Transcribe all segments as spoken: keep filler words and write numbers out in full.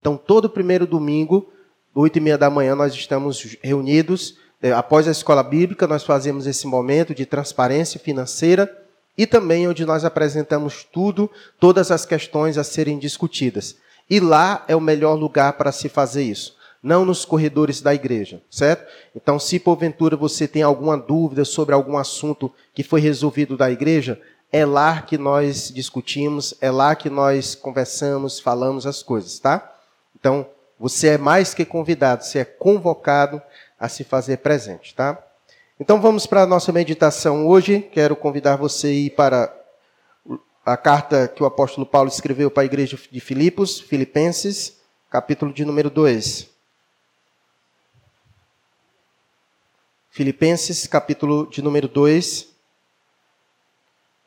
Então, todo primeiro domingo, oito e meia da manhã, nós estamos reunidos. Após a escola bíblica, nós fazemos esse momento de transparência financeira e também onde nós apresentamos tudo, todas as questões a serem discutidas. E lá é o melhor lugar para se fazer isso, não nos corredores da igreja, certo? Então, se porventura você tem alguma dúvida sobre algum assunto que foi resolvido da igreja, é lá que nós discutimos, é lá que nós conversamos, falamos as coisas, tá? Então, você é mais que convidado, você é convocado a se fazer presente, tá? Então vamos para a nossa meditação hoje. Quero convidar você a ir para a carta que o apóstolo Paulo escreveu para a igreja de Filipos, Filipenses, capítulo de número dois. Filipenses, capítulo de número dois.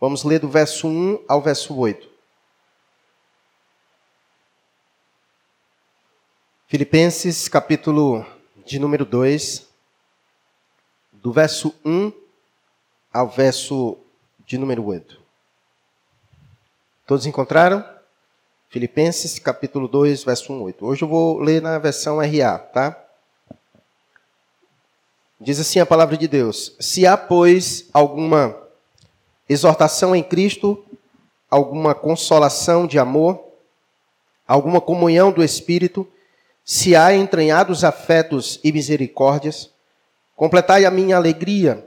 Vamos ler do verso um ao verso oito. Filipenses, capítulo de número dois, do verso um ao verso de número oito. Todos encontraram? Filipenses, capítulo dois, verso um, oito. Hoje eu vou ler na versão R A, tá? Diz assim a palavra de Deus: se há, pois, alguma exortação em Cristo, alguma consolação de amor, alguma comunhão do Espírito, se há entranhados afetos e misericórdias, completai a minha alegria,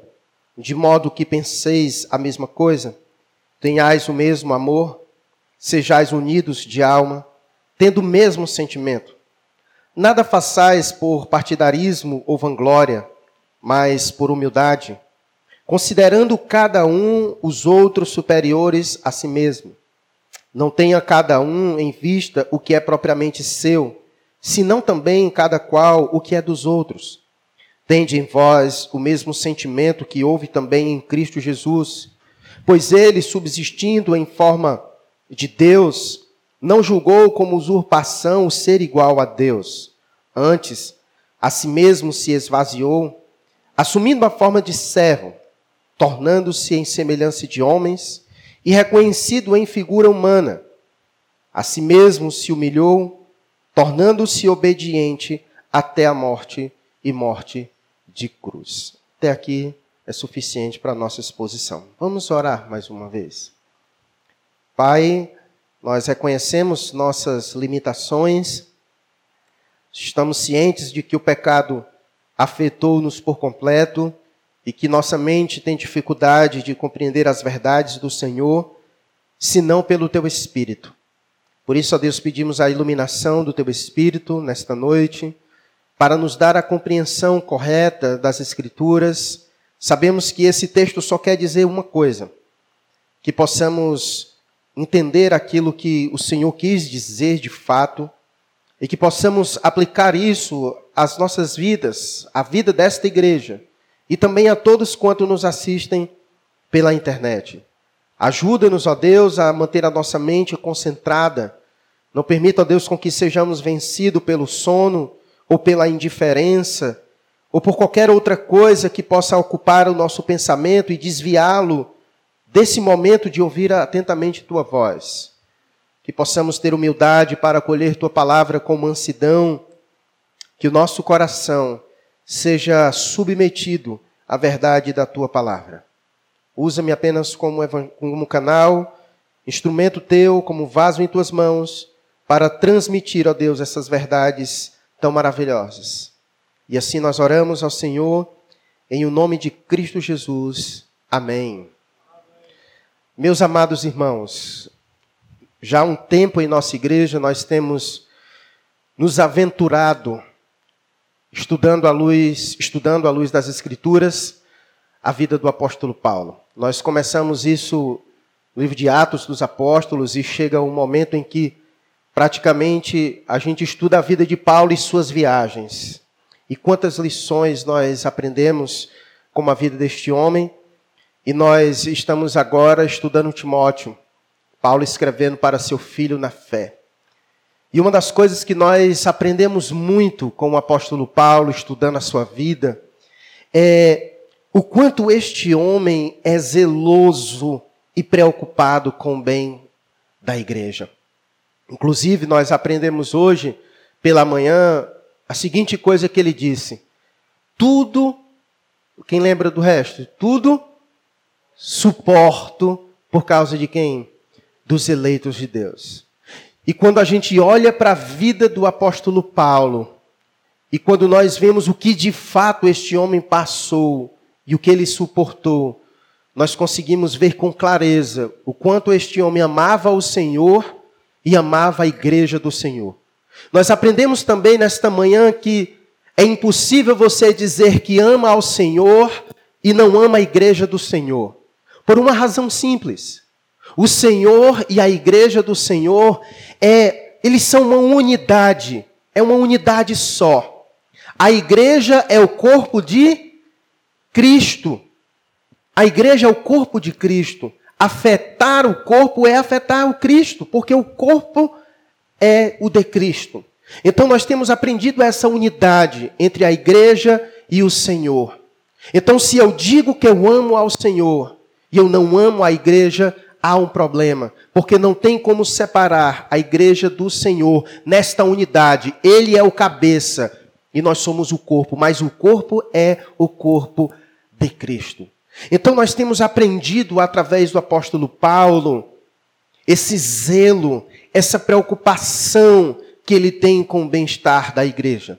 de modo que penseis a mesma coisa, tenhais o mesmo amor, sejais unidos de alma, tendo o mesmo sentimento. Nada façais por partidarismo ou vanglória, mas por humildade, considerando cada um os outros superiores a si mesmo. Não tenha cada um em vista o que é propriamente seu, senão também cada qual o que é dos outros. Tende em vós o mesmo sentimento que houve também em Cristo Jesus, pois ele, subsistindo em forma de Deus, não julgou como usurpação o ser igual a Deus. Antes, a si mesmo se esvaziou, assumindo a forma de servo, tornando-se em semelhança de homens e reconhecido em figura humana. A si mesmo se humilhou, tornando-se obediente até a morte e morte de cruz. Até aqui é suficiente para a nossa exposição. Vamos orar mais uma vez. Pai, nós reconhecemos nossas limitações, estamos cientes de que o pecado afetou-nos por completo, e que nossa mente tem dificuldade de compreender as verdades do Senhor, senão pelo Teu Espírito. Por isso, ó Deus, pedimos a iluminação do Teu Espírito nesta noite, para nos dar a compreensão correta das Escrituras. Sabemos que esse texto só quer dizer uma coisa, que possamos entender aquilo que o Senhor quis dizer de fato, e que possamos aplicar isso às nossas vidas, à vida desta igreja, e também a todos quanto nos assistem pela internet. Ajuda-nos, ó Deus, a manter a nossa mente concentrada. Não permita, ó Deus, com que sejamos vencidos pelo sono, ou pela indiferença, ou por qualquer outra coisa que possa ocupar o nosso pensamento e desviá-lo desse momento de ouvir atentamente Tua voz. Que possamos ter humildade para acolher Tua palavra com mansidão, que o nosso coração seja submetido à verdade da Tua palavra. Usa-me apenas como, como canal, instrumento Teu, como vaso em Tuas mãos, para transmitir, ó Deus, essas verdades tão maravilhosas. E assim nós oramos ao Senhor, em o nome de Cristo Jesus. Amém. Amém. Meus amados irmãos, já há um tempo em nossa igreja nós temos nos aventurado Estudando à luz, estudando à luz das Escrituras, a vida do apóstolo Paulo. Nós começamos isso no livro de Atos dos Apóstolos e chega um momento em que praticamente a gente estuda a vida de Paulo e suas viagens. E quantas lições nós aprendemos com a vida deste homem. E nós estamos agora estudando Timóteo, Paulo escrevendo para seu filho na fé. E uma das coisas que nós aprendemos muito com o apóstolo Paulo, estudando a sua vida, é o quanto este homem é zeloso e preocupado com o bem da igreja. Inclusive, nós aprendemos hoje pela manhã a seguinte coisa que ele disse: tudo, quem lembra do resto? Tudo suporto por causa de quem? Dos eleitos de Deus. E quando a gente olha para a vida do apóstolo Paulo, e quando nós vemos o que de fato este homem passou e o que ele suportou, nós conseguimos ver com clareza o quanto este homem amava o Senhor e amava a igreja do Senhor. Nós aprendemos também nesta manhã que é impossível você dizer que ama ao Senhor e não ama a igreja do Senhor. Por uma razão simples. O Senhor e a igreja do Senhor, é, eles são uma unidade, é uma unidade só. A igreja é o corpo de Cristo. A igreja é o corpo de Cristo. Afetar o corpo é afetar o Cristo, porque o corpo é o de Cristo. Então nós temos aprendido essa unidade entre a igreja e o Senhor. Então se eu digo que eu amo ao Senhor e eu não amo a igreja, há um problema, porque não tem como separar a igreja do Senhor nesta unidade. Ele é o cabeça e nós somos o corpo, mas o corpo é o corpo de Cristo. Então nós temos aprendido através do apóstolo Paulo esse zelo, essa preocupação que ele tem com o bem-estar da igreja.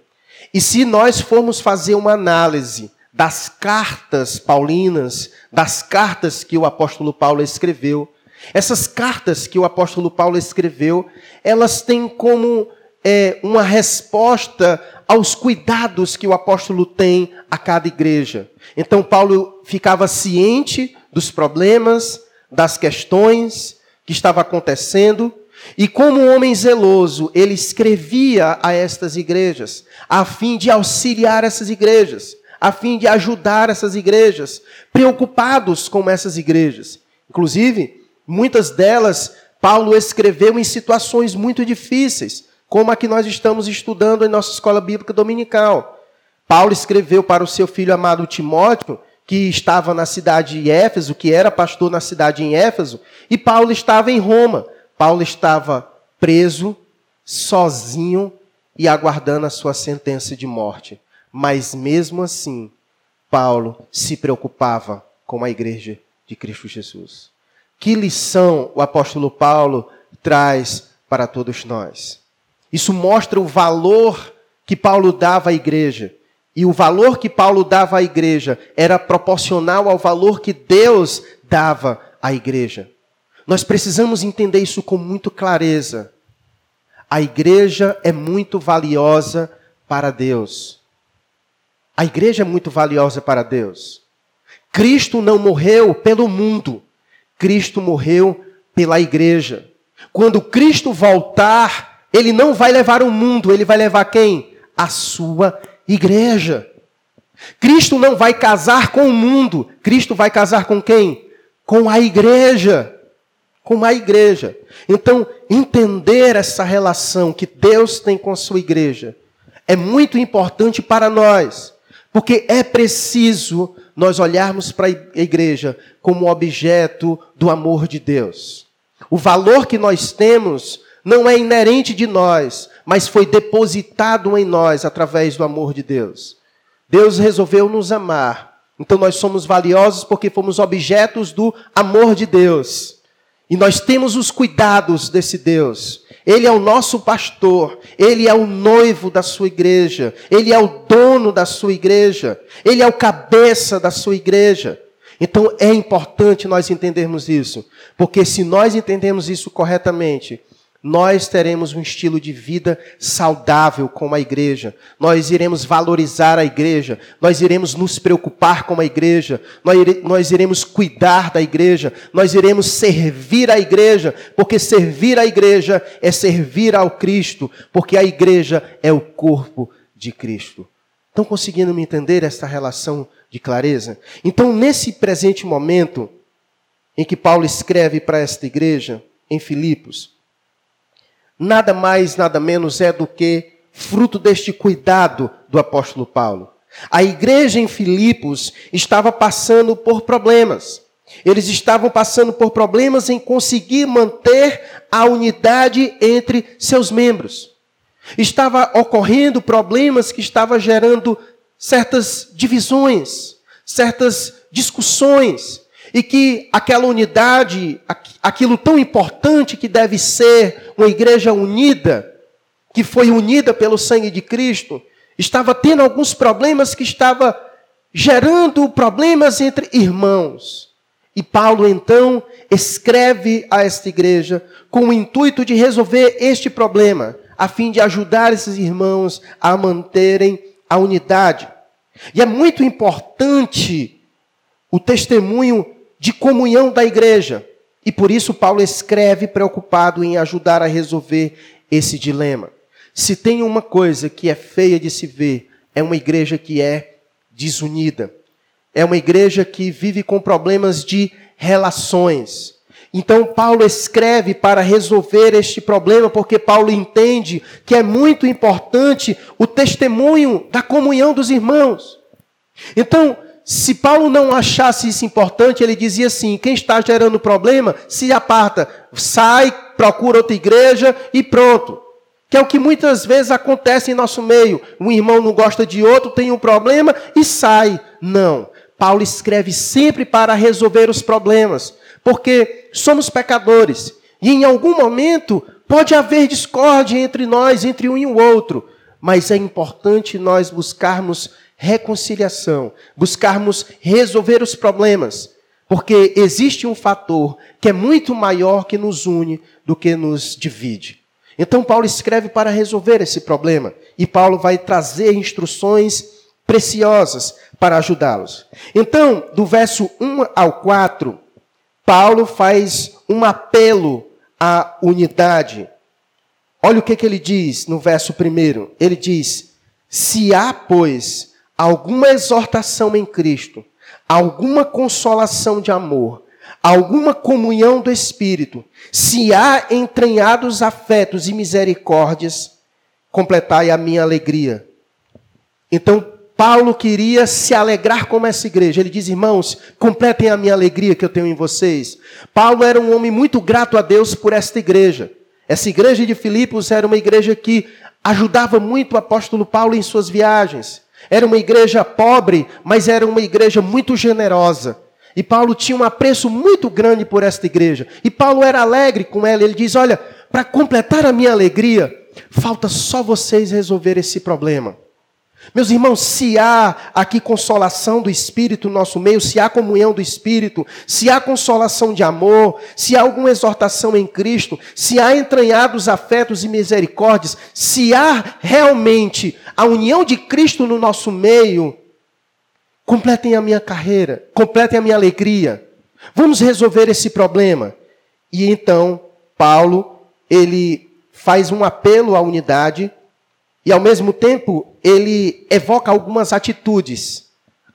E se nós formos fazer uma análise das cartas paulinas, das cartas que o apóstolo Paulo escreveu, essas cartas que o apóstolo Paulo escreveu, elas têm como é, uma resposta aos cuidados que o apóstolo tem a cada igreja. Então, Paulo ficava ciente dos problemas, das questões que estavam acontecendo, e como um homem zeloso, ele escrevia a estas igrejas, a fim de auxiliar essas igrejas, a fim de ajudar essas igrejas, preocupados com essas igrejas. Inclusive, muitas delas, Paulo escreveu em situações muito difíceis, como a que nós estamos estudando em nossa escola bíblica dominical. Paulo escreveu para o seu filho amado Timóteo, que estava na cidade de Éfeso, que era pastor na cidade em Éfeso, e Paulo estava em Roma. Paulo estava preso, sozinho e aguardando a sua sentença de morte. Mas mesmo assim, Paulo se preocupava com a igreja de Cristo Jesus. Que lição o apóstolo Paulo traz para todos nós? Isso mostra o valor que Paulo dava à igreja. E o valor que Paulo dava à igreja era proporcional ao valor que Deus dava à igreja. Nós precisamos entender isso com muita clareza. A igreja é muito valiosa para Deus. A igreja é muito valiosa para Deus. Cristo não morreu pelo mundo. Cristo morreu pela igreja. Quando Cristo voltar, ele não vai levar o mundo. Ele vai levar quem? A sua igreja. Cristo não vai casar com o mundo. Cristo vai casar com quem? Com a igreja. Com a igreja. Então, entender essa relação que Deus tem com a sua igreja é muito importante para nós. Porque é preciso nós olharmos para a igreja como objeto do amor de Deus. O valor que nós temos não é inerente de nós, mas foi depositado em nós através do amor de Deus. Deus resolveu nos amar. Então nós somos valiosos porque fomos objetos do amor de Deus. E nós temos os cuidados desse Deus. Ele é o nosso pastor, ele é o noivo da sua igreja, ele é o dono da sua igreja, ele é o cabeça da sua igreja. Então é importante nós entendermos isso, porque se nós entendermos isso corretamente, nós teremos um estilo de vida saudável com a igreja, nós iremos valorizar a igreja, nós iremos nos preocupar com a igreja, nós, ire- nós iremos cuidar da igreja, nós iremos servir a igreja, porque servir a igreja é servir ao Cristo, porque a igreja é o corpo de Cristo. Estão conseguindo me entender essa relação de clareza? Então, nesse presente momento em que Paulo escreve para esta igreja, em Filipos, nada mais, nada menos é do que fruto deste cuidado do apóstolo Paulo. A igreja em Filipos estava passando por problemas. Eles estavam passando por problemas em conseguir manter a unidade entre seus membros. Estava ocorrendo problemas que estavam gerando certas divisões, certas discussões, e que aquela unidade, aquilo tão importante que deve ser uma igreja unida, que foi unida pelo sangue de Cristo, estava tendo alguns problemas que estava gerando problemas entre irmãos. E Paulo, então, escreve a esta igreja com o intuito de resolver este problema, a fim de ajudar esses irmãos a manterem a unidade. E é muito importante o testemunho de comunhão da igreja. E por isso Paulo escreve preocupado em ajudar a resolver esse dilema. Se tem uma coisa que é feia de se ver, é uma igreja que é desunida. É uma igreja que vive com problemas de relações. Então Paulo escreve para resolver este problema, porque Paulo entende que é muito importante o testemunho da comunhão dos irmãos. Então, se Paulo não achasse isso importante, ele dizia assim: quem está gerando problema, se aparta, sai, procura outra igreja e pronto. Que é o que muitas vezes acontece em nosso meio. Um irmão não gosta de outro, tem um problema e sai. Não. Paulo escreve sempre para resolver os problemas, porque somos pecadores. E em algum momento pode haver discórdia entre nós, entre um e o outro. Mas é importante nós buscarmos reconciliação, buscarmos resolver os problemas. Porque existe um fator que é muito maior que nos une do que nos divide. Então Paulo escreve para resolver esse problema. E Paulo vai trazer instruções preciosas para ajudá-los. Então, do verso um ao quatro, Paulo faz um apelo à unidade. Olha o que, que ele diz no verso um. Ele diz: se há, pois, alguma exortação em Cristo, alguma consolação de amor, alguma comunhão do Espírito, se há entranhados afetos e misericórdias, completai a minha alegria. Então, Paulo queria se alegrar como essa igreja. Ele diz: irmãos, completem a minha alegria que eu tenho em vocês. Paulo era um homem muito grato a Deus por esta igreja. Essa igreja de Filipos era uma igreja que ajudava muito o apóstolo Paulo em suas viagens. Era uma igreja pobre, mas era uma igreja muito generosa. E Paulo tinha um apreço muito grande por esta igreja. E Paulo era alegre com ela. Ele diz: olha, para completar a minha alegria, falta só vocês resolver esse problema. Meus irmãos, se há aqui consolação do Espírito no nosso meio, se há comunhão do Espírito, se há consolação de amor, se há alguma exortação em Cristo, se há entranhados afetos e misericórdias, se há realmente a união de Cristo no nosso meio, completem a minha carreira, completem a minha alegria. Vamos resolver esse problema. E então, Paulo, ele faz um apelo à unidade. E, ao mesmo tempo, ele evoca algumas atitudes,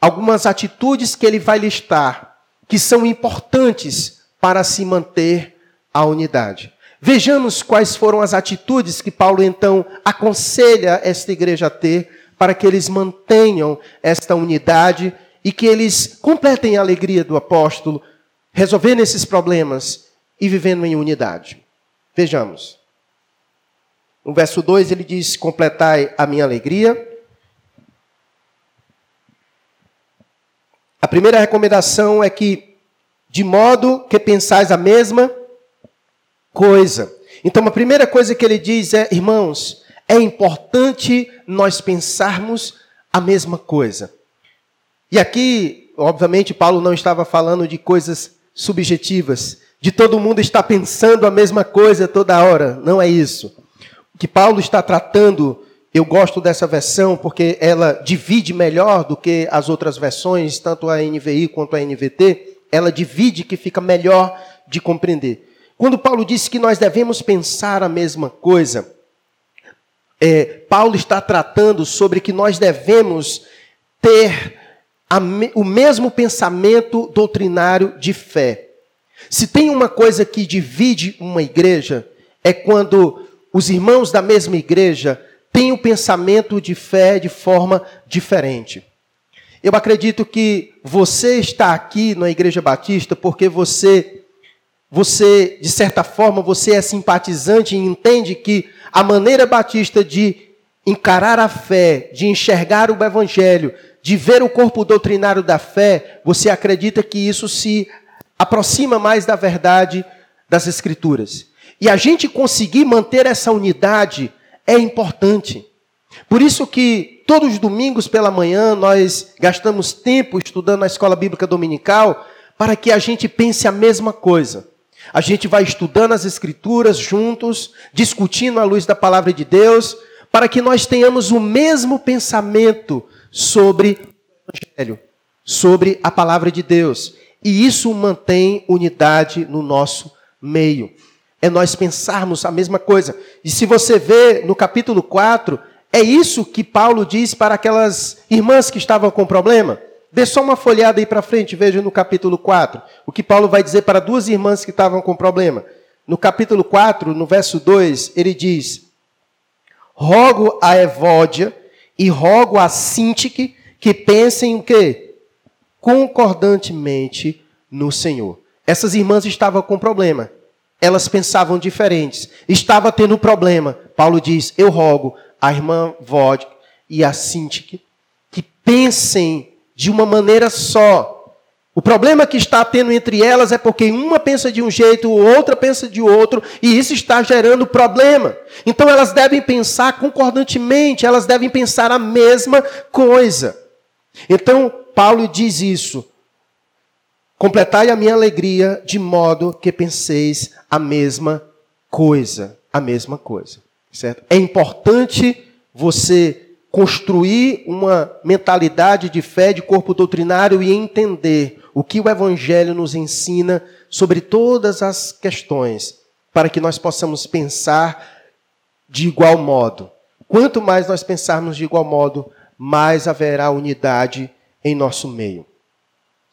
algumas atitudes que ele vai listar, que são importantes para se manter a unidade. Vejamos quais foram as atitudes que Paulo, então, aconselha esta igreja a ter para que eles mantenham esta unidade e que eles completem a alegria do apóstolo, resolvendo esses problemas e vivendo em unidade. Vejamos. No verso dois ele diz: completai a minha alegria. A primeira recomendação é que, de modo que pensais a mesma coisa. Então, a primeira coisa que ele diz é: irmãos, é importante nós pensarmos a mesma coisa. E aqui, obviamente, Paulo não estava falando de coisas subjetivas, de todo mundo estar pensando a mesma coisa toda hora. Não é isso. Que Paulo está tratando, eu gosto dessa versão porque ela divide melhor do que as outras versões, tanto a N V I quanto a N V T, ela divide que fica melhor de compreender. Quando Paulo disse que nós devemos pensar a mesma coisa, é, Paulo está tratando sobre que nós devemos ter a, o mesmo pensamento doutrinário de fé. Se tem uma coisa que divide uma igreja, é quando os irmãos da mesma igreja têm o pensamento de fé de forma diferente. Eu acredito que você está aqui na Igreja Batista porque você, você, de certa forma, você é simpatizante e entende que a maneira batista de encarar a fé, de enxergar o evangelho, de ver o corpo doutrinário da fé, você acredita que isso se aproxima mais da verdade das Escrituras. E a gente conseguir manter essa unidade é importante. Por isso que todos os domingos pela manhã nós gastamos tempo estudando na Escola Bíblica Dominical para que a gente pense a mesma coisa. A gente vai estudando as Escrituras juntos, discutindo à luz da Palavra de Deus, para que nós tenhamos o mesmo pensamento sobre o Evangelho, sobre a Palavra de Deus. E isso mantém unidade no nosso meio. É nós pensarmos a mesma coisa. E se você vê no capítulo quatro, é isso que Paulo diz para aquelas irmãs que estavam com problema. Dê só uma folhada aí para frente, veja no capítulo quatro. O que Paulo vai dizer para duas irmãs que estavam com problema. No capítulo quatro, no verso dois, ele diz: rogo a Evódia e rogo a Sintique que pensem o quê? Concordantemente no Senhor. Essas irmãs estavam com problema. Elas pensavam diferentes. Estava tendo problema. Paulo diz: eu rogo a irmã Vod e a Sintique que pensem de uma maneira só. O problema que está tendo entre elas é porque uma pensa de um jeito, outra pensa de outro, e isso está gerando problema. Então elas devem pensar concordantemente, elas devem pensar a mesma coisa. Então Paulo diz isso: completai a minha alegria de modo que penseis a mesma coisa. A mesma coisa, certo? É importante você construir uma mentalidade de fé, de corpo doutrinário e entender o que o Evangelho nos ensina sobre todas as questões, para que nós possamos pensar de igual modo. Quanto mais nós pensarmos de igual modo, mais haverá unidade em nosso meio.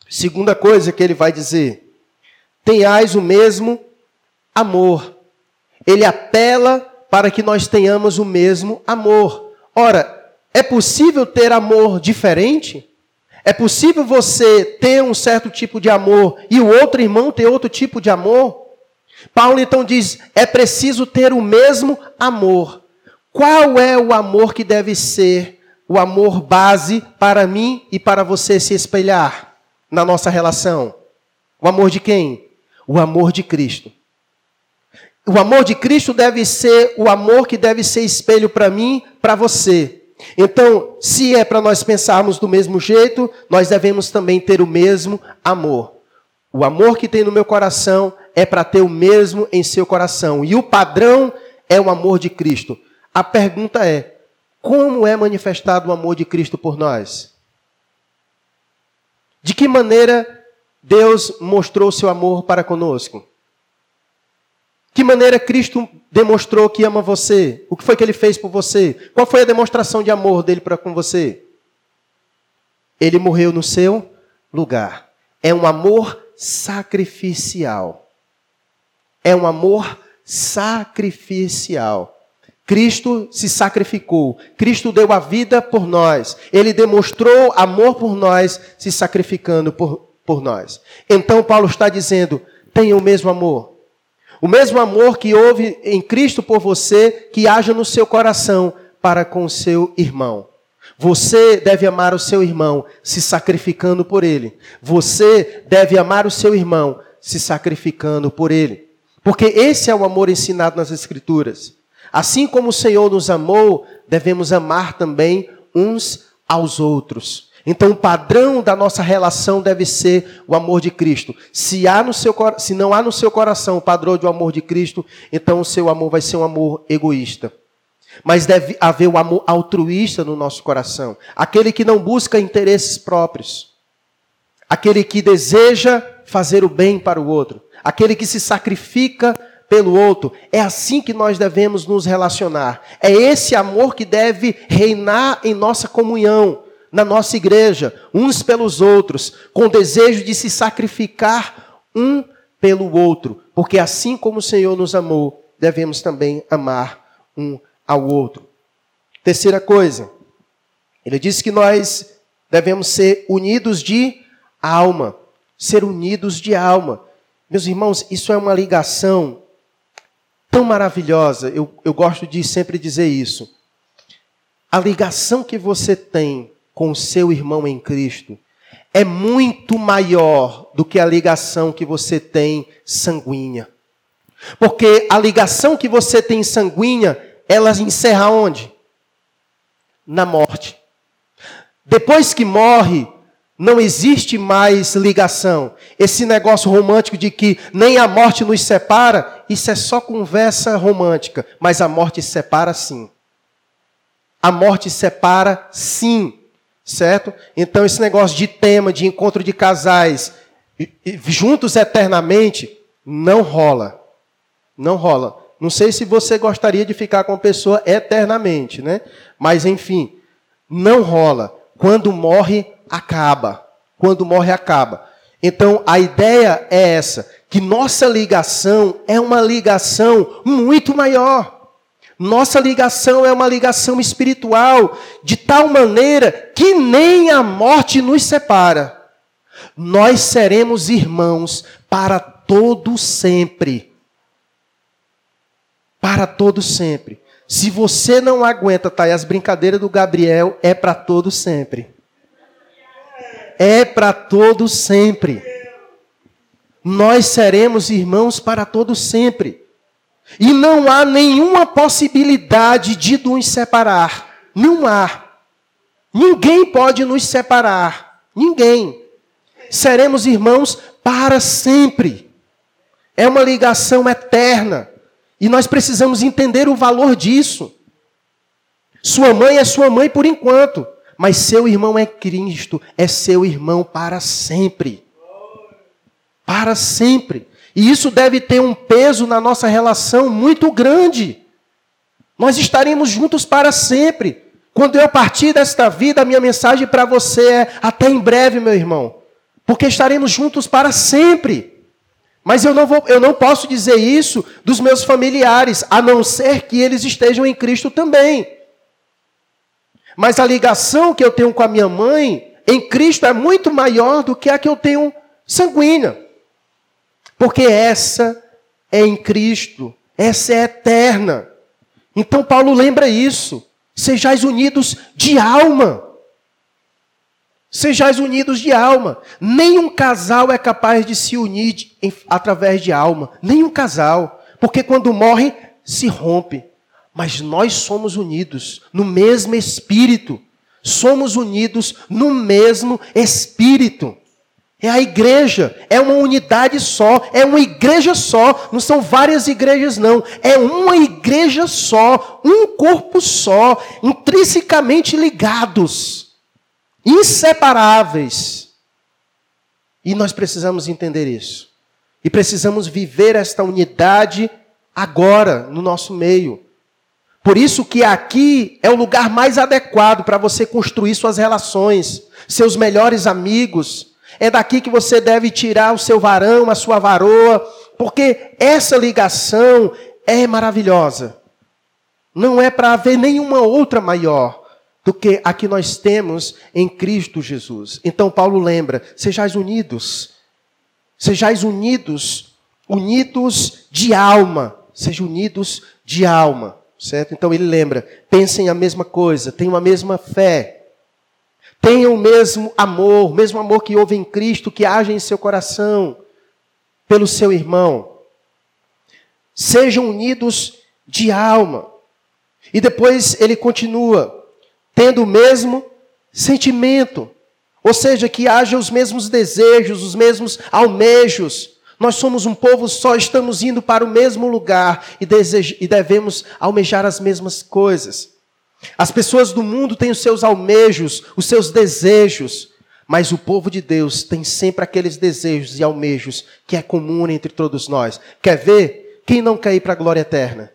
Segunda coisa que ele vai dizer: tenhais o mesmo amor. Ele apela para que nós tenhamos o mesmo amor. Ora, é possível ter amor diferente? É possível você ter um certo tipo de amor e o outro irmão ter outro tipo de amor? Paulo então diz: é preciso ter o mesmo amor. Qual é o amor que deve ser o amor base para mim e para você se espelhar na nossa relação? O amor de quem? O amor de Cristo. O amor de Cristo deve ser o amor que deve ser espelho para mim, para você. Então, se é para nós pensarmos do mesmo jeito, nós devemos também ter o mesmo amor. O amor que tem no meu coração é para ter o mesmo em seu coração. E o padrão é o amor de Cristo. A pergunta é: como é manifestado o amor de Cristo por nós? De que maneira Deus mostrou seu amor para conosco? Que maneira Cristo demonstrou que ama você? O que foi que ele fez por você? Qual foi a demonstração de amor dele para com você? Ele morreu no seu lugar. É um amor sacrificial. É um amor sacrificial. Cristo se sacrificou. Cristo deu a vida por nós. Ele demonstrou amor por nós, se sacrificando por, por nós. Então Paulo está dizendo: tenha o mesmo amor. O mesmo amor que houve em Cristo por você, que haja no seu coração para com o seu irmão. Você deve amar o seu irmão se sacrificando por ele. Você deve amar o seu irmão se sacrificando por ele. Porque esse é o amor ensinado nas Escrituras. Assim como o Senhor nos amou, devemos amar também uns aos outros. Então, o padrão da nossa relação deve ser o amor de Cristo. Se, há no seu, se não há no seu coração o padrão do amor de Cristo, então o seu amor vai ser um amor egoísta. Mas deve haver um amor altruísta no nosso coração. Aquele que não busca interesses próprios. Aquele que deseja fazer o bem para o outro. Aquele que se sacrifica pelo outro. É assim que nós devemos nos relacionar. É esse amor que deve reinar em nossa comunhão, na nossa igreja, uns pelos outros, com desejo de se sacrificar um pelo outro. Porque assim como o Senhor nos amou, devemos também amar um ao outro. Terceira coisa, ele diz que nós devemos ser unidos de alma. Ser unidos de alma. Meus irmãos, isso é uma ligação tão maravilhosa, eu, eu gosto de sempre dizer isso. A ligação que você tem com o seu irmão em Cristo é muito maior do que a ligação que você tem sanguínea. Porque a ligação que você tem sanguínea, ela encerra onde? Na morte. Depois que morre, não existe mais ligação. Esse negócio romântico de que nem a morte nos separa, isso é só conversa romântica. Mas a morte separa, sim. A morte separa, sim. Certo? Então, esse negócio de tema, de encontro de casais, juntos eternamente, não rola. Não rola. Não sei se você gostaria de ficar com a pessoa eternamente, né? Mas, enfim, não rola. Quando morre, acaba. Quando morre, acaba. Então, a ideia é essa, que nossa ligação é uma ligação muito maior. Nossa ligação é uma ligação espiritual, de tal maneira que nem a morte nos separa. Nós seremos irmãos para todo sempre. Para todo sempre. Se você não aguenta, tá, e as brincadeiras do Gabriel é para todo sempre. É para todo sempre. Nós seremos irmãos para todo sempre. E não há nenhuma possibilidade de nos separar. Não há. Ninguém pode nos separar. Ninguém. Seremos irmãos para sempre. É uma ligação eterna. E nós precisamos entender o valor disso. Sua mãe é sua mãe por enquanto. Mas seu irmão é Cristo. É seu irmão para sempre. Para sempre. E isso deve ter um peso na nossa relação muito grande. Nós estaremos juntos para sempre. Quando eu partir desta vida, a minha mensagem para você é até em breve, meu irmão. Porque estaremos juntos para sempre. Mas eu não vou, eu não posso dizer isso dos meus familiares, a não ser que eles estejam em Cristo também. Mas a ligação que eu tenho com a minha mãe em Cristo é muito maior do que a que eu tenho sanguínea. Porque essa é em Cristo, essa é eterna. Então Paulo lembra isso. Sejais unidos de alma. Sejais unidos de alma. Nenhum casal é capaz de se unir de, em, através de alma. Nenhum casal. Porque quando morre, se rompe. Mas nós somos unidos no mesmo Espírito. Somos unidos no mesmo Espírito. É a igreja, é uma unidade só, é uma igreja só, não são várias igrejas não, é uma igreja só, um corpo só, intrinsecamente ligados, inseparáveis. E nós precisamos entender isso. E precisamos viver esta unidade agora, no nosso meio. Por isso que aqui é o lugar mais adequado para você construir suas relações, seus melhores amigos. É daqui que você deve tirar o seu varão, a sua varoa, porque essa ligação é maravilhosa. Não é para haver nenhuma outra maior do que a que nós temos em Cristo Jesus. Então Paulo lembra, sejais unidos, sejais unidos, unidos de alma, sejam unidos de alma, certo? Então ele lembra, pensem a mesma coisa, tenham a mesma fé. Tenham o mesmo amor, o mesmo amor que houve em Cristo, que age em seu coração, pelo seu irmão. Sejam unidos de alma. E depois ele continua, tendo o mesmo sentimento. Ou seja, que haja os mesmos desejos, os mesmos almejos. Nós somos um povo só, estamos indo para o mesmo lugar e, desej- e devemos almejar as mesmas coisas. As pessoas do mundo têm os seus almejos, os seus desejos, mas o povo de Deus tem sempre aqueles desejos e almejos que é comum entre todos nós. Quer ver? Quem não quer ir para a glória eterna?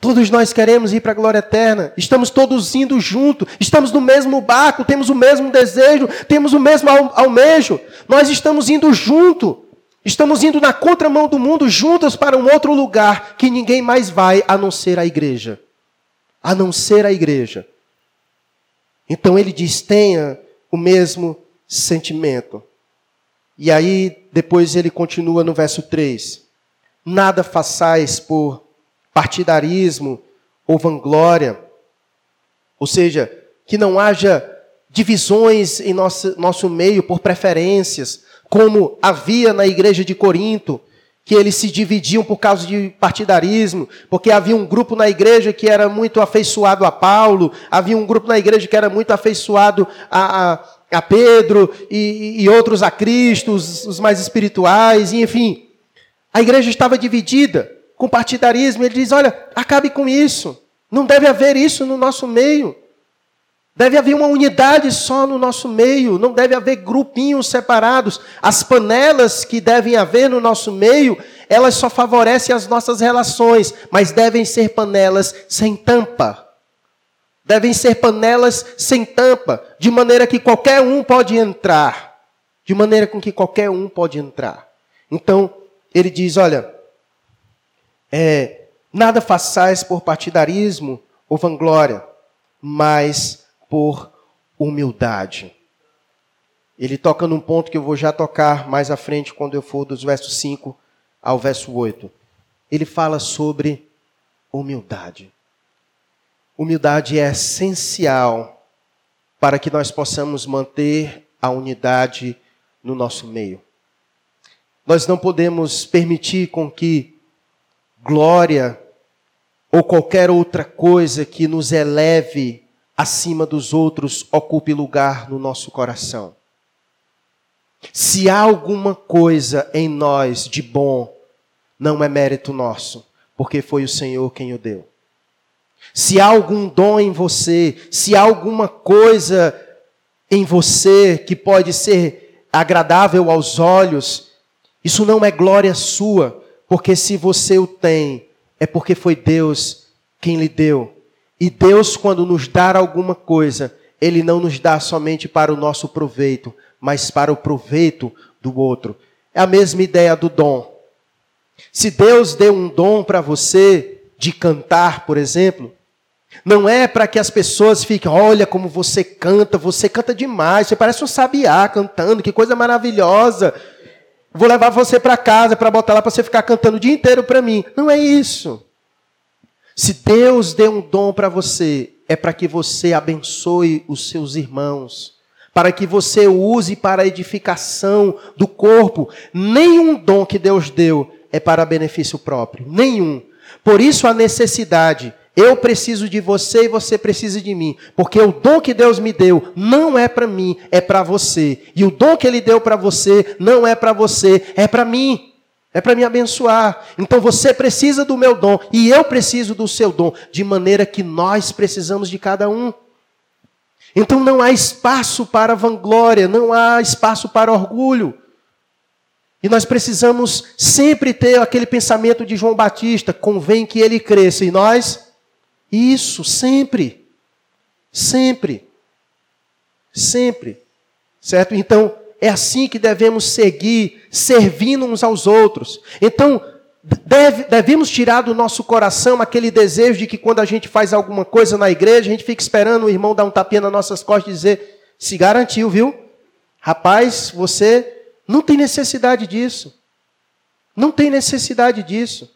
Todos nós queremos ir para a glória eterna. Estamos todos indo junto, estamos no mesmo barco, temos o mesmo desejo, temos o mesmo almejo. Nós estamos indo junto. Estamos indo na contramão do mundo, juntos para um outro lugar que ninguém mais vai, a não ser a igreja. A não ser a igreja. Então ele diz, tenha o mesmo sentimento. E aí, depois ele continua no verso três. Nada façais por partidarismo ou vanglória. Ou seja, que não haja divisões em nosso, nosso meio por preferências, como havia na igreja de Corinto, que eles se dividiam por causa de partidarismo, porque havia um grupo na igreja que era muito afeiçoado a Paulo, havia um grupo na igreja que era muito afeiçoado a, a, a Pedro e, e outros a Cristo, os, os mais espirituais, e, enfim. A igreja estava dividida com partidarismo. Ele diz, olha, acabe com isso. Não deve haver isso no nosso meio. Deve haver uma unidade só no nosso meio. Não deve haver grupinhos separados. As panelas que devem haver no nosso meio, elas só favorecem as nossas relações, mas devem ser panelas sem tampa. Devem ser panelas sem tampa, de maneira que qualquer um pode entrar. De maneira com que qualquer um pode entrar. Então, ele diz, olha, é, nada façais por partidarismo ou vanglória, mas por humildade. Ele toca num ponto que eu vou já tocar mais à frente, quando eu for dos versos cinco ao verso oito. Ele fala sobre humildade. Humildade é essencial para que nós possamos manter a unidade no nosso meio. Nós não podemos permitir com que glória ou qualquer outra coisa que nos eleve acima dos outros ocupe lugar no nosso coração. Se há alguma coisa em nós de bom, não é mérito nosso, porque foi o Senhor quem o deu. Se há algum dom em você, se há alguma coisa em você que pode ser agradável aos olhos, isso não é glória sua, porque se você o tem, é porque foi Deus quem lhe deu. E Deus, quando nos dá alguma coisa, Ele não nos dá somente para o nosso proveito, mas para o proveito do outro. É a mesma ideia do dom. Se Deus deu um dom para você, de cantar, por exemplo, não é para que as pessoas fiquem, olha como você canta, você canta demais, você parece um sabiá cantando, que coisa maravilhosa. Vou levar você para casa, para botar lá, para você ficar cantando o dia inteiro para mim. Não é isso. Se Deus deu um dom para você, é para que você abençoe os seus irmãos, para que você o use para a edificação do corpo. Nenhum dom que Deus deu é para benefício próprio, nenhum. Por isso a necessidade, eu preciso de você e você precisa de mim, porque o dom que Deus me deu não é para mim, é para você. E o dom que Ele deu para você não é para você, é para mim. É para me abençoar. Então você precisa do meu dom e eu preciso do seu dom, de maneira que nós precisamos de cada um. Então não há espaço para vanglória, não há espaço para orgulho. E nós precisamos sempre ter aquele pensamento de João Batista, convém que ele cresça e nós, isso, sempre, sempre, sempre, certo? Então, é assim que devemos seguir, servindo uns aos outros. Então, deve, devemos tirar do nosso coração aquele desejo de que quando a gente faz alguma coisa na igreja, a gente fica esperando o irmão dar um tapinha nas nossas costas e dizer, se garantiu, viu? Rapaz, você não tem necessidade disso. Não tem necessidade disso.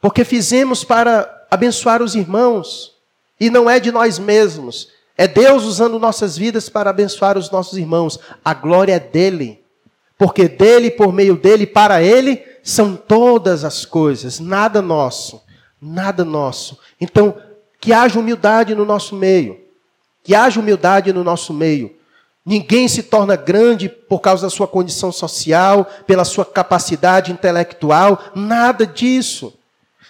Porque fizemos para abençoar os irmãos e não é de nós mesmos. É Deus usando nossas vidas para abençoar os nossos irmãos. A glória é dele. Porque dele, por meio dele, para ele, são todas as coisas. Nada nosso. Nada nosso. Então, que haja humildade no nosso meio. Que haja humildade no nosso meio. Ninguém se torna grande por causa da sua condição social, pela sua capacidade intelectual. Nada disso.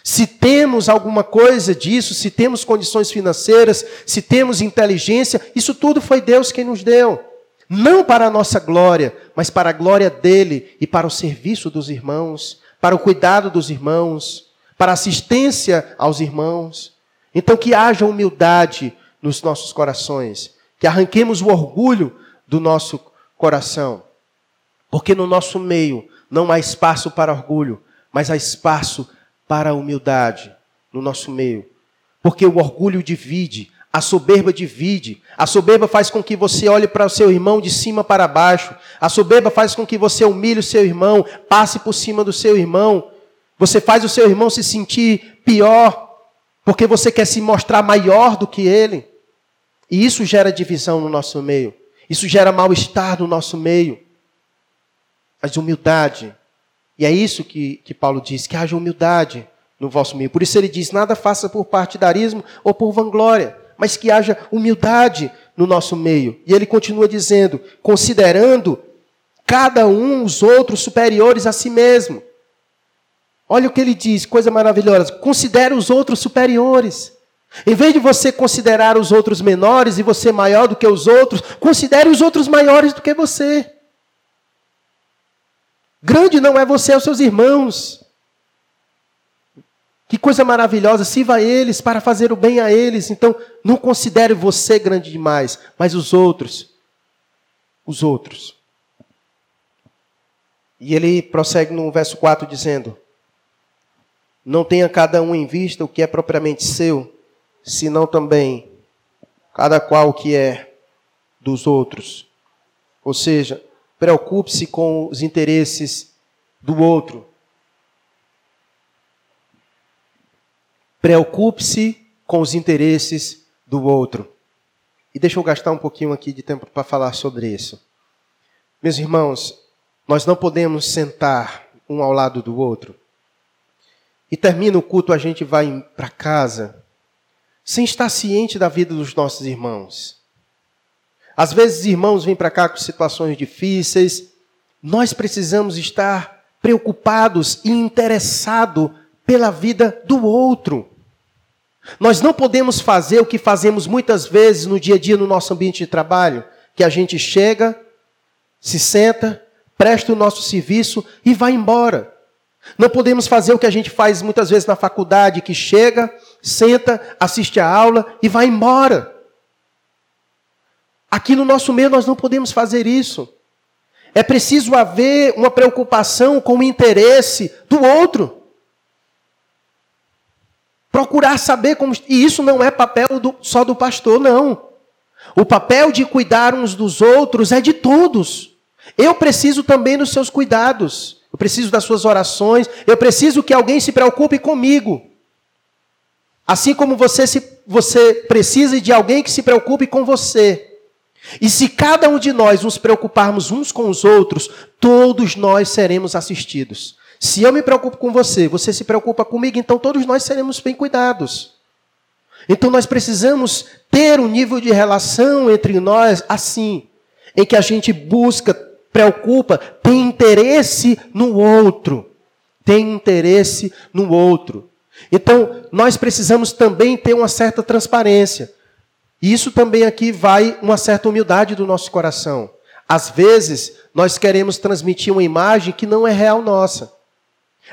Se temos alguma coisa disso, se temos condições financeiras, se temos inteligência, isso tudo foi Deus quem nos deu. Não para a nossa glória, mas para a glória dele e para o serviço dos irmãos, para o cuidado dos irmãos, para a assistência aos irmãos. Então que haja humildade nos nossos corações, que arranquemos o orgulho do nosso coração. Porque no nosso meio não há espaço para orgulho, mas há espaço para para a humildade no nosso meio. Porque o orgulho divide, a soberba divide, a soberba faz com que você olhe para o seu irmão de cima para baixo, a soberba faz com que você humilhe o seu irmão, passe por cima do seu irmão, Você faz o seu irmão se sentir pior porque você quer se mostrar maior do que ele. E isso gera divisão no nosso meio. Isso gera mal-estar no nosso meio. Mas humildade. E é isso que, que Paulo diz, que haja humildade no vosso meio. Por isso ele diz, nada faça por partidarismo ou por vanglória, mas que haja humildade no nosso meio. E ele continua dizendo, considerando cada um os outros superiores a si mesmo. Olha o que ele diz, coisa maravilhosa. Considere os outros superiores. Em vez de você considerar os outros menores e você maior do que os outros, considere os outros maiores do que você. Grande não é você, é os seus irmãos. Que coisa maravilhosa, sirva a eles para fazer o bem a eles. Então, não considere você grande demais, mas os outros. Os outros. E ele prossegue no verso quatro dizendo, não tenha cada um em vista o que é propriamente seu, senão também cada qual o que é dos outros. Ou seja, preocupe-se com os interesses do outro. Preocupe-se com os interesses do outro. E deixa eu gastar um pouquinho aqui de tempo para falar sobre isso. Meus irmãos, nós não podemos sentar um ao lado do outro. E termina o culto, a gente vai para casa sem estar ciente da vida dos nossos irmãos. Às vezes, irmãos vêm para cá com situações difíceis. Nós precisamos estar preocupados e interessados pela vida do outro. Nós não podemos fazer o que fazemos muitas vezes no dia a dia no nosso ambiente de trabalho, que a gente chega, se senta, presta o nosso serviço e vai embora. Não podemos fazer o que a gente faz muitas vezes na faculdade, que chega, senta, assiste a aula e vai embora. Aqui no nosso meio nós não podemos fazer isso. É preciso haver uma preocupação com o interesse do outro. Procurar saber como... E isso não é papel do... só do pastor, não. O papel de cuidar uns dos outros é de todos. Eu preciso também dos seus cuidados. Eu preciso das suas orações. Eu preciso que alguém se preocupe comigo. Assim como você, se, você precisa de alguém que se preocupe com você. E se cada um de nós nos preocuparmos uns com os outros, todos nós seremos assistidos. Se eu me preocupo com você, você se preocupa comigo, então todos nós seremos bem cuidados. Então nós precisamos ter um nível de relação entre nós assim, em que a gente busca... Preocupa, tem interesse no outro. Tem interesse no outro. Então, nós precisamos também ter uma certa transparência. E isso também aqui vai uma certa humildade do nosso coração. Às vezes, nós queremos transmitir uma imagem que não é real nossa.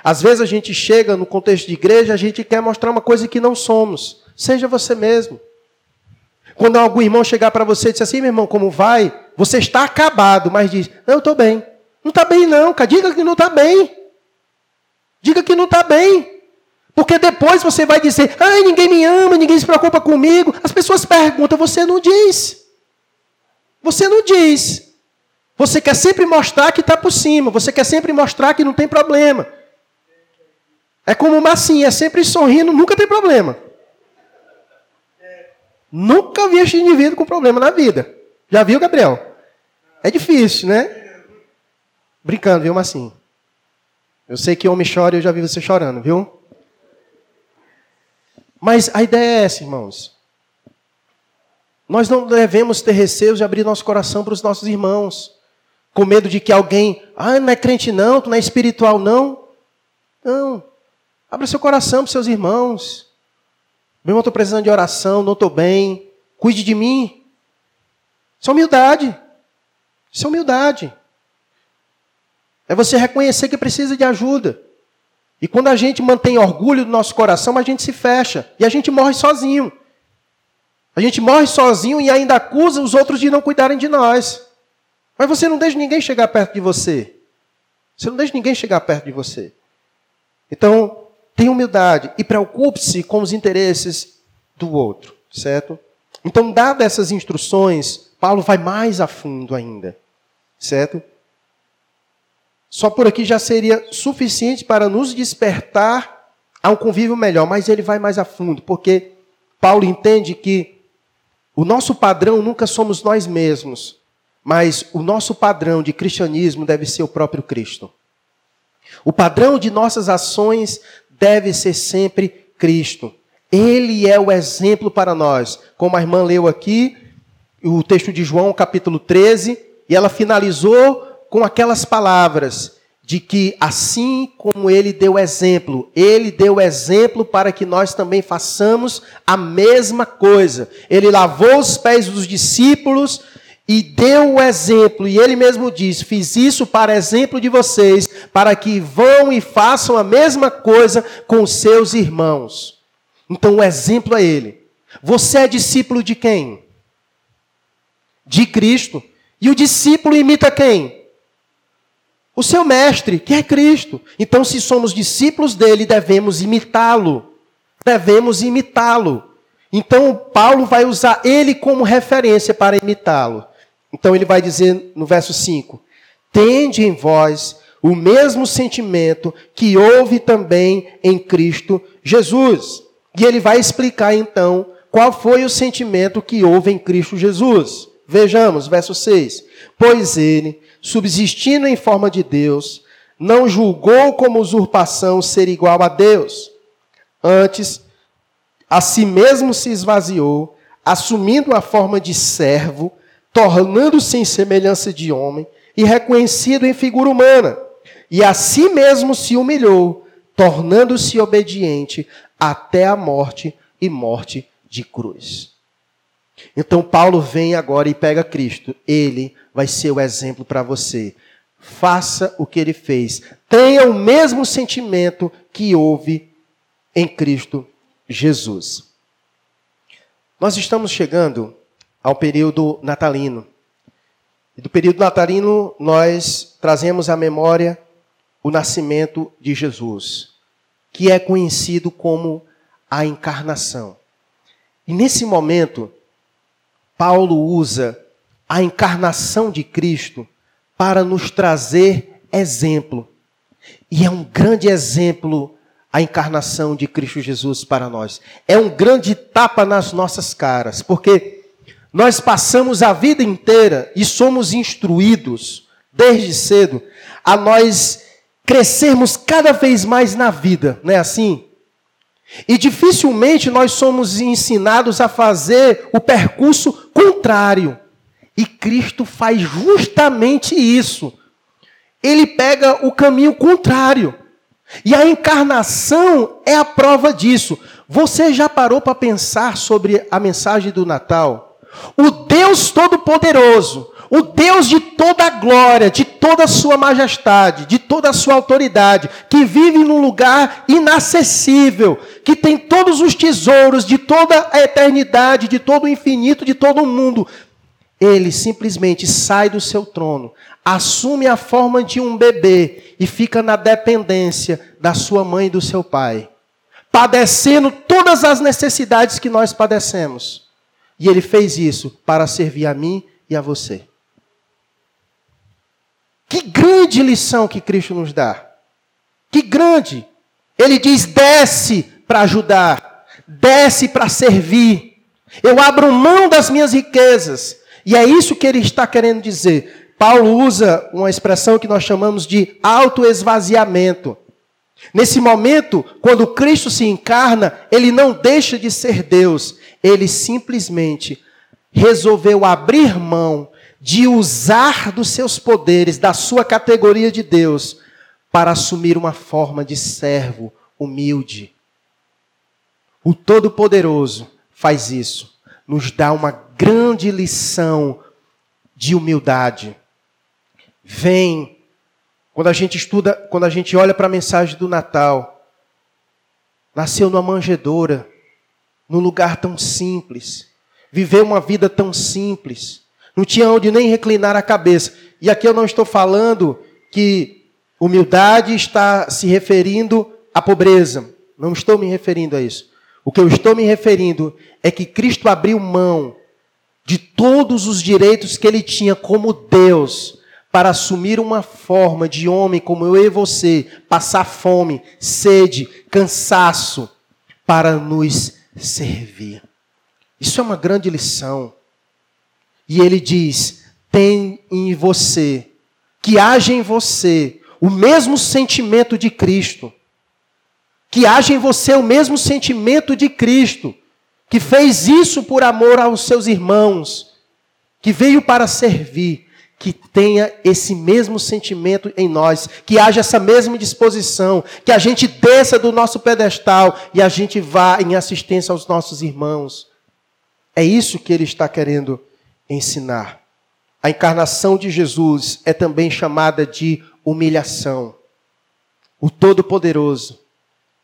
Às vezes, a gente chega no contexto de igreja, a gente quer mostrar uma coisa que não somos. Seja você mesmo. Quando algum irmão chegar para você e dizer assim, meu irmão, como vai? Você está acabado, mas diz, não, eu estou bem. Não está bem não, cara. Diga que não está bem. Diga que não está bem. Porque depois você vai dizer, ai, ninguém me ama, ninguém se preocupa comigo. As pessoas perguntam, você não diz. Você não diz. Você quer sempre mostrar que está por cima. Você quer sempre mostrar que não tem problema. É como o Massinha, é sempre sorrindo, nunca tem problema. Nunca vi esse indivíduo com problema na vida. Já viu, Gabriel? É difícil, né? Brincando, viu, Massinho? Eu sei que homem chora e eu já vi você chorando, viu? Mas a ideia é essa, irmãos. Nós não devemos ter receios de abrir nosso coração para os nossos irmãos. Com medo de que alguém... Ah, não é crente não, tu não é espiritual não. Não. Abra seu coração para os seus irmãos. Meu irmão, estou precisando de oração, não estou bem. Cuide de mim. Isso é humildade. Isso é humildade. É você reconhecer que precisa de ajuda. E quando a gente mantém orgulho do nosso coração, a gente se fecha. E a gente morre sozinho. A gente morre sozinho e ainda acusa os outros de não cuidarem de nós. Mas você não deixa ninguém chegar perto de você. Você não deixa ninguém chegar perto de você. Então... Tenha humildade e preocupe-se com os interesses do outro, certo? Então, dadas essas instruções, Paulo vai mais a fundo ainda, certo? Só por aqui já seria suficiente para nos despertar a um convívio melhor. Mas ele vai mais a fundo, porque Paulo entende que o nosso padrão nunca somos nós mesmos, mas o nosso padrão de cristianismo deve ser o próprio Cristo. O padrão de nossas ações deve ser sempre Cristo. Ele é o exemplo para nós. Como a irmã leu aqui, o texto de João, capítulo treze, e ela finalizou com aquelas palavras de que, assim como ele deu exemplo, ele deu exemplo para que nós também façamos a mesma coisa. Ele lavou os pés dos discípulos e deu o exemplo. E ele mesmo diz, fiz isso para exemplo de vocês, para que vão e façam a mesma coisa com seus irmãos. Então o exemplo é ele. Você é discípulo de quem? De Cristo. E o discípulo imita quem? O seu mestre, que é Cristo. Então, se somos discípulos dele, devemos imitá-lo. Devemos imitá-lo. Então, Paulo vai usar ele como referência para imitá-lo. Então, ele vai dizer no verso cinco, tende em vós o mesmo sentimento que houve também em Cristo Jesus. E ele vai explicar, então, qual foi o sentimento que houve em Cristo Jesus. Vejamos, verso seis. Pois ele, subsistindo em forma de Deus, não julgou como usurpação ser igual a Deus. Antes, a si mesmo se esvaziou, assumindo a forma de servo, tornando-se em semelhança de homem e reconhecido em figura humana. E a si mesmo se humilhou, tornando-se obediente até a morte e morte de cruz. Então Paulo vem agora e pega Cristo. Ele vai ser o exemplo para você. Faça o que ele fez. Tenha o mesmo sentimento que houve em Cristo Jesus. Nós estamos chegando ao período natalino. E do período natalino nós trazemos à memória o nascimento de Jesus, que é conhecido como a encarnação. E nesse momento Paulo usa a encarnação de Cristo para nos trazer exemplo. E é um grande exemplo a encarnação de Cristo Jesus para nós. É um grande tapa nas nossas caras, porque nós passamos a vida inteira e somos instruídos desde cedo a nós crescermos cada vez mais na vida, não é assim? E dificilmente nós somos ensinados a fazer o percurso contrário. E Cristo faz justamente isso. Ele pega o caminho contrário. E a encarnação é a prova disso. Você já parou para pensar sobre a mensagem do Natal? O Deus Todo-Poderoso, o Deus de toda a glória, de toda a sua majestade, de toda a sua autoridade, que vive num lugar inacessível, que tem todos os tesouros de toda a eternidade, de todo o infinito, de todo o mundo. Ele simplesmente sai do seu trono, assume a forma de um bebê e fica na dependência da sua mãe e do seu pai, padecendo todas as necessidades que nós padecemos. E ele fez isso para servir a mim e a você. Que grande lição que Cristo nos dá. Que grande. Ele diz, desce para ajudar. Desce para servir. Eu abro mão das minhas riquezas. E é isso que ele está querendo dizer. Paulo usa uma expressão que nós chamamos de autoesvaziamento. Nesse momento, quando Cristo se encarna, ele não deixa de ser Deus. Ele simplesmente resolveu abrir mão de usar dos seus poderes, da sua categoria de Deus, para assumir uma forma de servo humilde. O Todo-Poderoso faz isso. Nos dá uma grande lição de humildade. Vem, quando a gente estuda, quando a gente olha para a mensagem do Natal, nasceu numa manjedoura, num lugar tão simples, viveu uma vida tão simples, não tinha onde nem reclinar a cabeça. E aqui eu não estou falando que humildade está se referindo à pobreza. Não estou me referindo a isso. O que eu estou me referindo é que Cristo abriu mão de todos os direitos que ele tinha como Deus para assumir uma forma de homem como eu e você, passar fome, sede, cansaço, para nos servir. Isso é uma grande lição. E ele diz, tem em você, que haja em você o mesmo sentimento de Cristo. Que haja em você o mesmo sentimento de Cristo, que fez isso por amor aos seus irmãos, que veio para servir, que tenha esse mesmo sentimento em nós, que haja essa mesma disposição, que a gente desça do nosso pedestal e a gente vá em assistência aos nossos irmãos. É isso que ele está querendo ensinar. A encarnação de Jesus é também chamada de humilhação. O Todo-Poderoso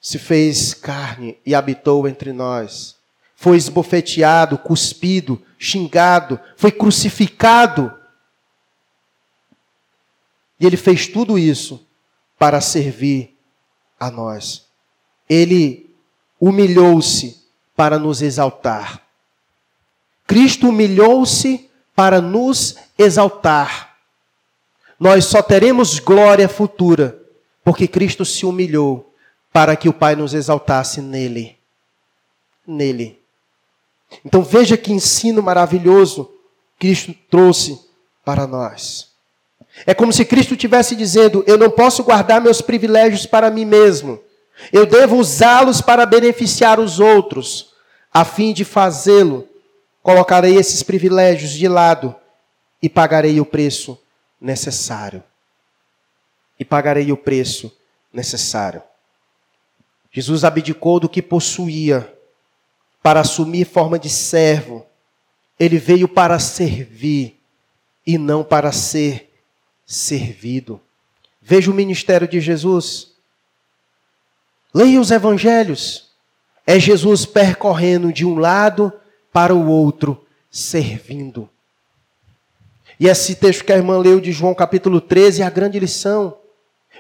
se fez carne e habitou entre nós. Foi esbofeteado, cuspido, xingado, foi crucificado. E ele fez tudo isso para servir a nós. Ele humilhou-se para nos exaltar. Cristo humilhou-se para nos exaltar. Nós só teremos glória futura, porque Cristo se humilhou para que o Pai nos exaltasse nele. Nele. Então veja que ensino maravilhoso Cristo trouxe para nós. É como se Cristo estivesse dizendo, eu não posso guardar meus privilégios para mim mesmo. Eu devo usá-los para beneficiar os outros. A fim de fazê-lo, colocarei esses privilégios de lado e pagarei o preço necessário. E pagarei o preço necessário. Jesus abdicou do que possuía para assumir forma de servo. Ele veio para servir e não para ser servido. Veja o ministério de Jesus. Leia os evangelhos. É Jesus percorrendo de um lado para o outro, servindo. E esse texto que a irmã leu de João capítulo treze é a grande lição.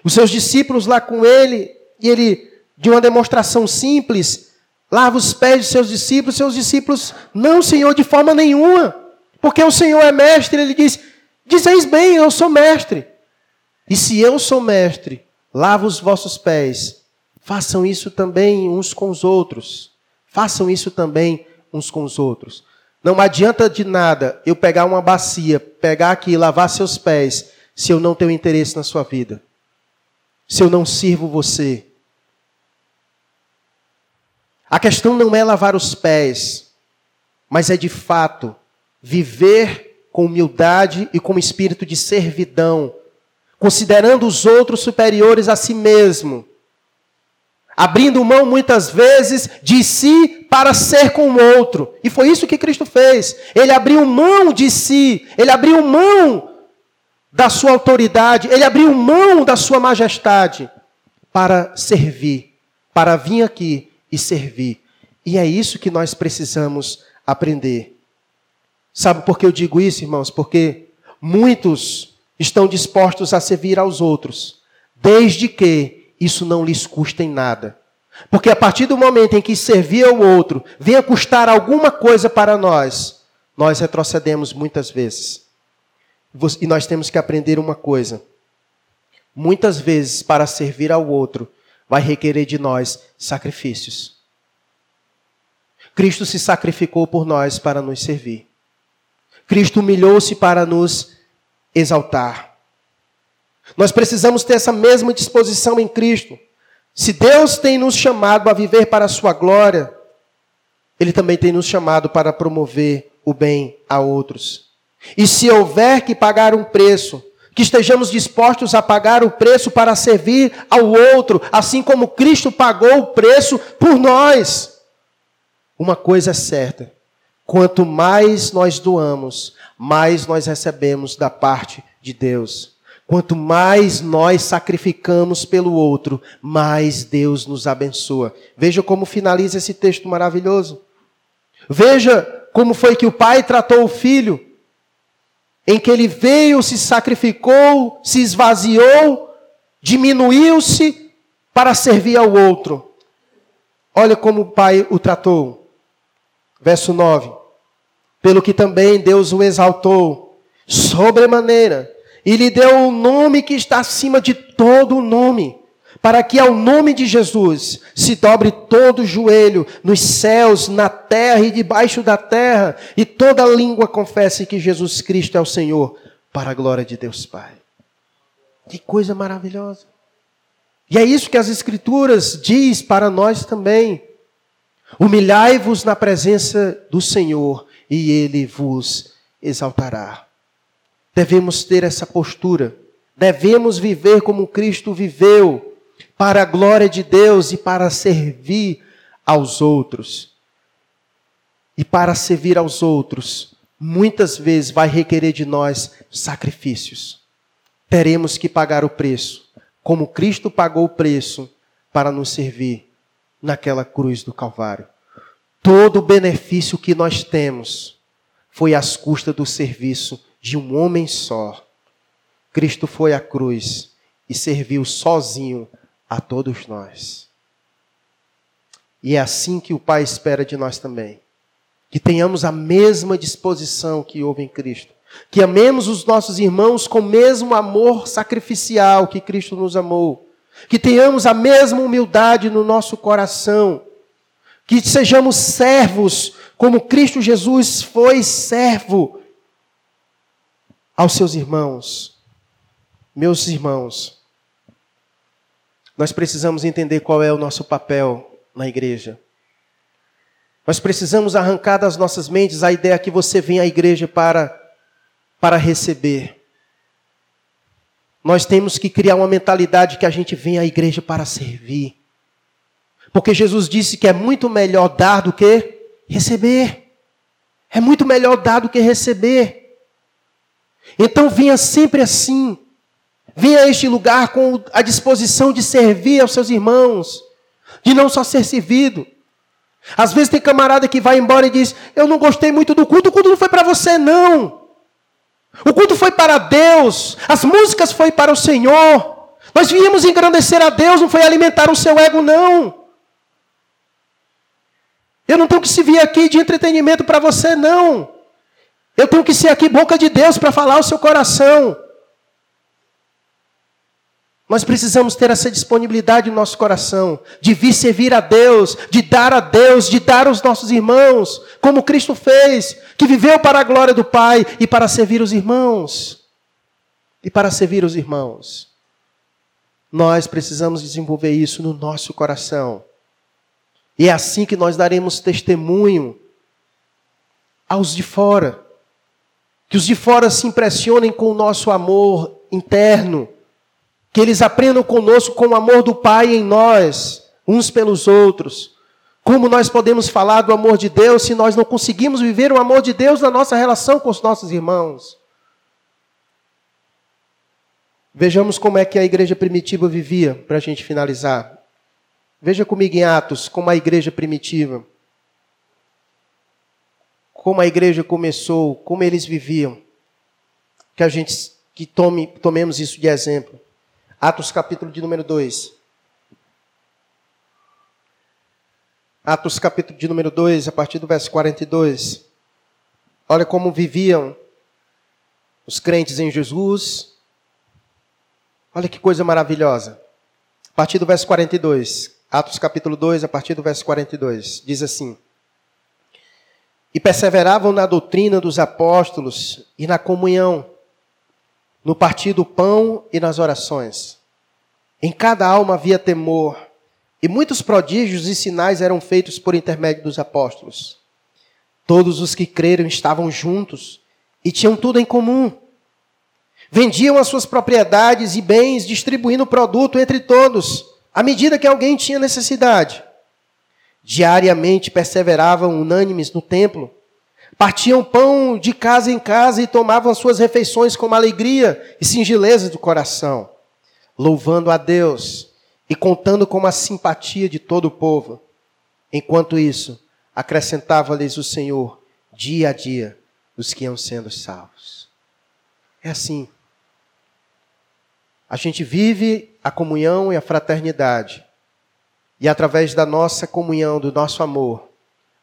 Os seus discípulos lá com ele, e ele... de uma demonstração simples, lava os pés de seus discípulos, seus discípulos, não, Senhor, de forma nenhuma, porque o Senhor é mestre, ele diz, dizeis bem, eu sou mestre, e se eu sou mestre, lavo os vossos pés, façam isso também uns com os outros, façam isso também uns com os outros, não adianta de nada eu pegar uma bacia, pegar aqui e lavar seus pés, se eu não tenho interesse na sua vida, se eu não sirvo você. A questão não é lavar os pés, mas é de fato viver com humildade e com espírito de servidão, considerando os outros superiores a si mesmo, abrindo mão muitas vezes de si para ser com o outro. E foi isso que Cristo fez. Ele abriu mão de si, ele abriu mão da sua autoridade, ele abriu mão da sua majestade para servir, para vir aqui e servir. E é isso que nós precisamos aprender. Sabe por que eu digo isso, irmãos? Porque muitos estão dispostos a servir aos outros, desde que isso não lhes custe em nada. Porque a partir do momento em que servir ao outro venha custar alguma coisa para nós, nós retrocedemos muitas vezes. E nós temos que aprender uma coisa. Muitas vezes, para servir ao outro, vai requerer de nós sacrifícios. Cristo se sacrificou por nós para nos servir. Cristo humilhou-se para nos exaltar. Nós precisamos ter essa mesma disposição em Cristo. Se Deus tem nos chamado a viver para a sua glória, Ele também tem nos chamado para promover o bem a outros. E se houver que pagar um preço, que estejamos dispostos a pagar o preço para servir ao outro, assim como Cristo pagou o preço por nós. Uma coisa é certa, quanto mais nós doamos, mais nós recebemos da parte de Deus. Quanto mais nós sacrificamos pelo outro, mais Deus nos abençoa. Veja como finaliza esse texto maravilhoso. Veja como foi que o Pai tratou o Filho, em que ele veio, se sacrificou, se esvaziou, diminuiu-se para servir ao outro. Olha como o Pai o tratou. Verso nove. Pelo que também Deus o exaltou sobremaneira E lhe deu um nome que está acima de todo nome, para que ao nome de Jesus se dobre todo joelho, nos céus, na terra e debaixo da terra, e toda língua confesse que Jesus Cristo é o Senhor, para a glória de Deus Pai. Que coisa maravilhosa. E é isso que as Escrituras diz para nós também. Humilhai-vos na presença do Senhor e Ele vos exaltará. Devemos ter essa postura. Devemos viver como Cristo viveu, para a glória de Deus e para servir aos outros. E para servir aos outros, muitas vezes vai requerer de nós sacrifícios. Teremos que pagar o preço, como Cristo pagou o preço para nos servir naquela cruz do Calvário. Todo o benefício que nós temos foi às custas do serviço de um homem só. Cristo foi à cruz e serviu sozinho a todos nós. E é assim que o Pai espera de nós também. Que tenhamos a mesma disposição que houve em Cristo. Que amemos os nossos irmãos com o mesmo amor sacrificial que Cristo nos amou. Que tenhamos a mesma humildade no nosso coração. Que sejamos servos como Cristo Jesus foi servo aos seus irmãos. Meus irmãos, nós precisamos entender qual é o nosso papel na igreja. Nós precisamos arrancar das nossas mentes a ideia que você vem à igreja para... para receber. Nós temos que criar uma mentalidade que a gente vem à igreja para servir. Porque Jesus disse que é muito melhor dar do que receber. É muito melhor dar do que receber. Então venha sempre assim. Venha a este lugar com a disposição de servir aos seus irmãos. De não só ser servido. Às vezes tem camarada que vai embora e diz: eu não gostei muito do culto, o culto não foi para você não. O culto foi para Deus, as músicas foi para o Senhor. Nós viemos engrandecer a Deus, não foi alimentar o seu ego, não. Eu não tenho que se vir aqui de entretenimento para você, não. Eu tenho que ser aqui boca de Deus para falar o seu coração. Nós precisamos ter essa disponibilidade no nosso coração, de vir servir a Deus, de dar a Deus, de dar aos nossos irmãos, como Cristo fez, que viveu para a glória do Pai e para servir os irmãos. E para servir os irmãos. Nós precisamos desenvolver isso no nosso coração. E é assim que nós daremos testemunho aos de fora. Que os de fora se impressionem com o nosso amor interno. Que eles aprendam conosco com o amor do Pai em nós, uns pelos outros. Como nós podemos falar do amor de Deus se nós não conseguimos viver o amor de Deus na nossa relação com os nossos irmãos? Vejamos como é que a igreja primitiva vivia, para a gente finalizar. Veja comigo em Atos, como a igreja primitiva. Como a igreja começou, como eles viviam. Que a gente que tome, tomemos isso de exemplo. Atos capítulo de número dois. Atos capítulo de número dois, a partir do verso quarenta e dois. Olha como viviam os crentes em Jesus. Olha que coisa maravilhosa. A partir do verso quarenta e dois. Atos capítulo dois, a partir do verso quarenta e dois. Diz assim: E perseveravam na doutrina dos apóstolos e na comunhão, no partir do pão e nas orações. Em cada alma havia temor, e muitos prodígios e sinais eram feitos por intermédio dos apóstolos. Todos os que creram estavam juntos e tinham tudo em comum. Vendiam as suas propriedades e bens, distribuindo o produto entre todos, à medida que alguém tinha necessidade. Diariamente perseveravam unânimes no templo, partiam pão de casa em casa e tomavam as suas refeições com alegria e singeleza do coração, louvando a Deus e contando com a simpatia de todo o povo. Enquanto isso, acrescentava-lhes o Senhor, dia a dia, os que iam sendo salvos. É assim. A gente vive a comunhão e a fraternidade. E através da nossa comunhão, do nosso amor,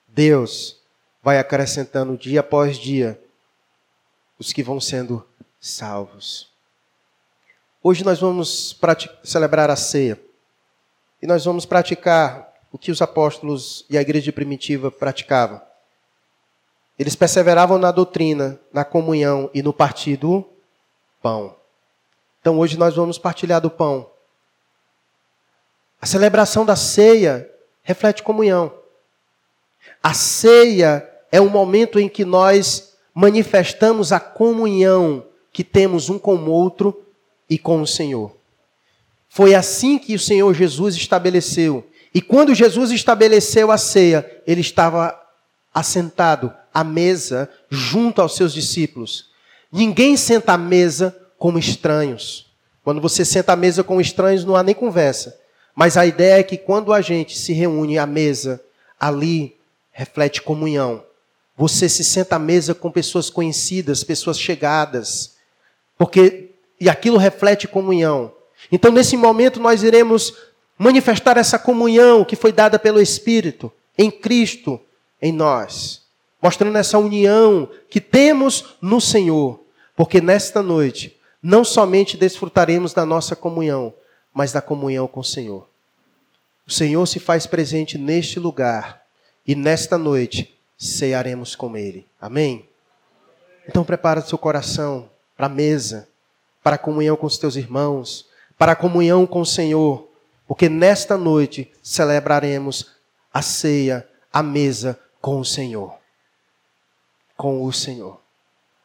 Deus vai acrescentando dia após dia os que vão sendo salvos. Hoje nós vamos celebrar a ceia. E nós vamos praticar o que os apóstolos e a igreja primitiva praticavam. Eles perseveravam na doutrina, na comunhão e no partir do pão. Então hoje nós vamos partilhar do pão. A celebração da ceia reflete comunhão. A ceia é um momento em que nós manifestamos a comunhão que temos um com o outro e com o Senhor. Foi assim que o Senhor Jesus estabeleceu. E quando Jesus estabeleceu a ceia, ele estava assentado à mesa junto aos seus discípulos. Ninguém senta à mesa como estranhos. Quando você senta à mesa com estranhos, não há nem conversa. Mas a ideia é que quando a gente se reúne à mesa, ali reflete comunhão. Você se senta à mesa com pessoas conhecidas, pessoas chegadas, porque e aquilo reflete comunhão. Então, nesse momento, nós iremos manifestar essa comunhão que foi dada pelo Espírito em Cristo, em nós, mostrando essa união que temos no Senhor, porque nesta noite não somente desfrutaremos da nossa comunhão, mas da comunhão com o Senhor. O Senhor se faz presente neste lugar e nesta noite cearemos com Ele. Amém? Então prepara o seu coração para a mesa, para a comunhão com os teus irmãos, para a comunhão com o Senhor, porque nesta noite celebraremos a ceia, a mesa com o Senhor. Com o Senhor.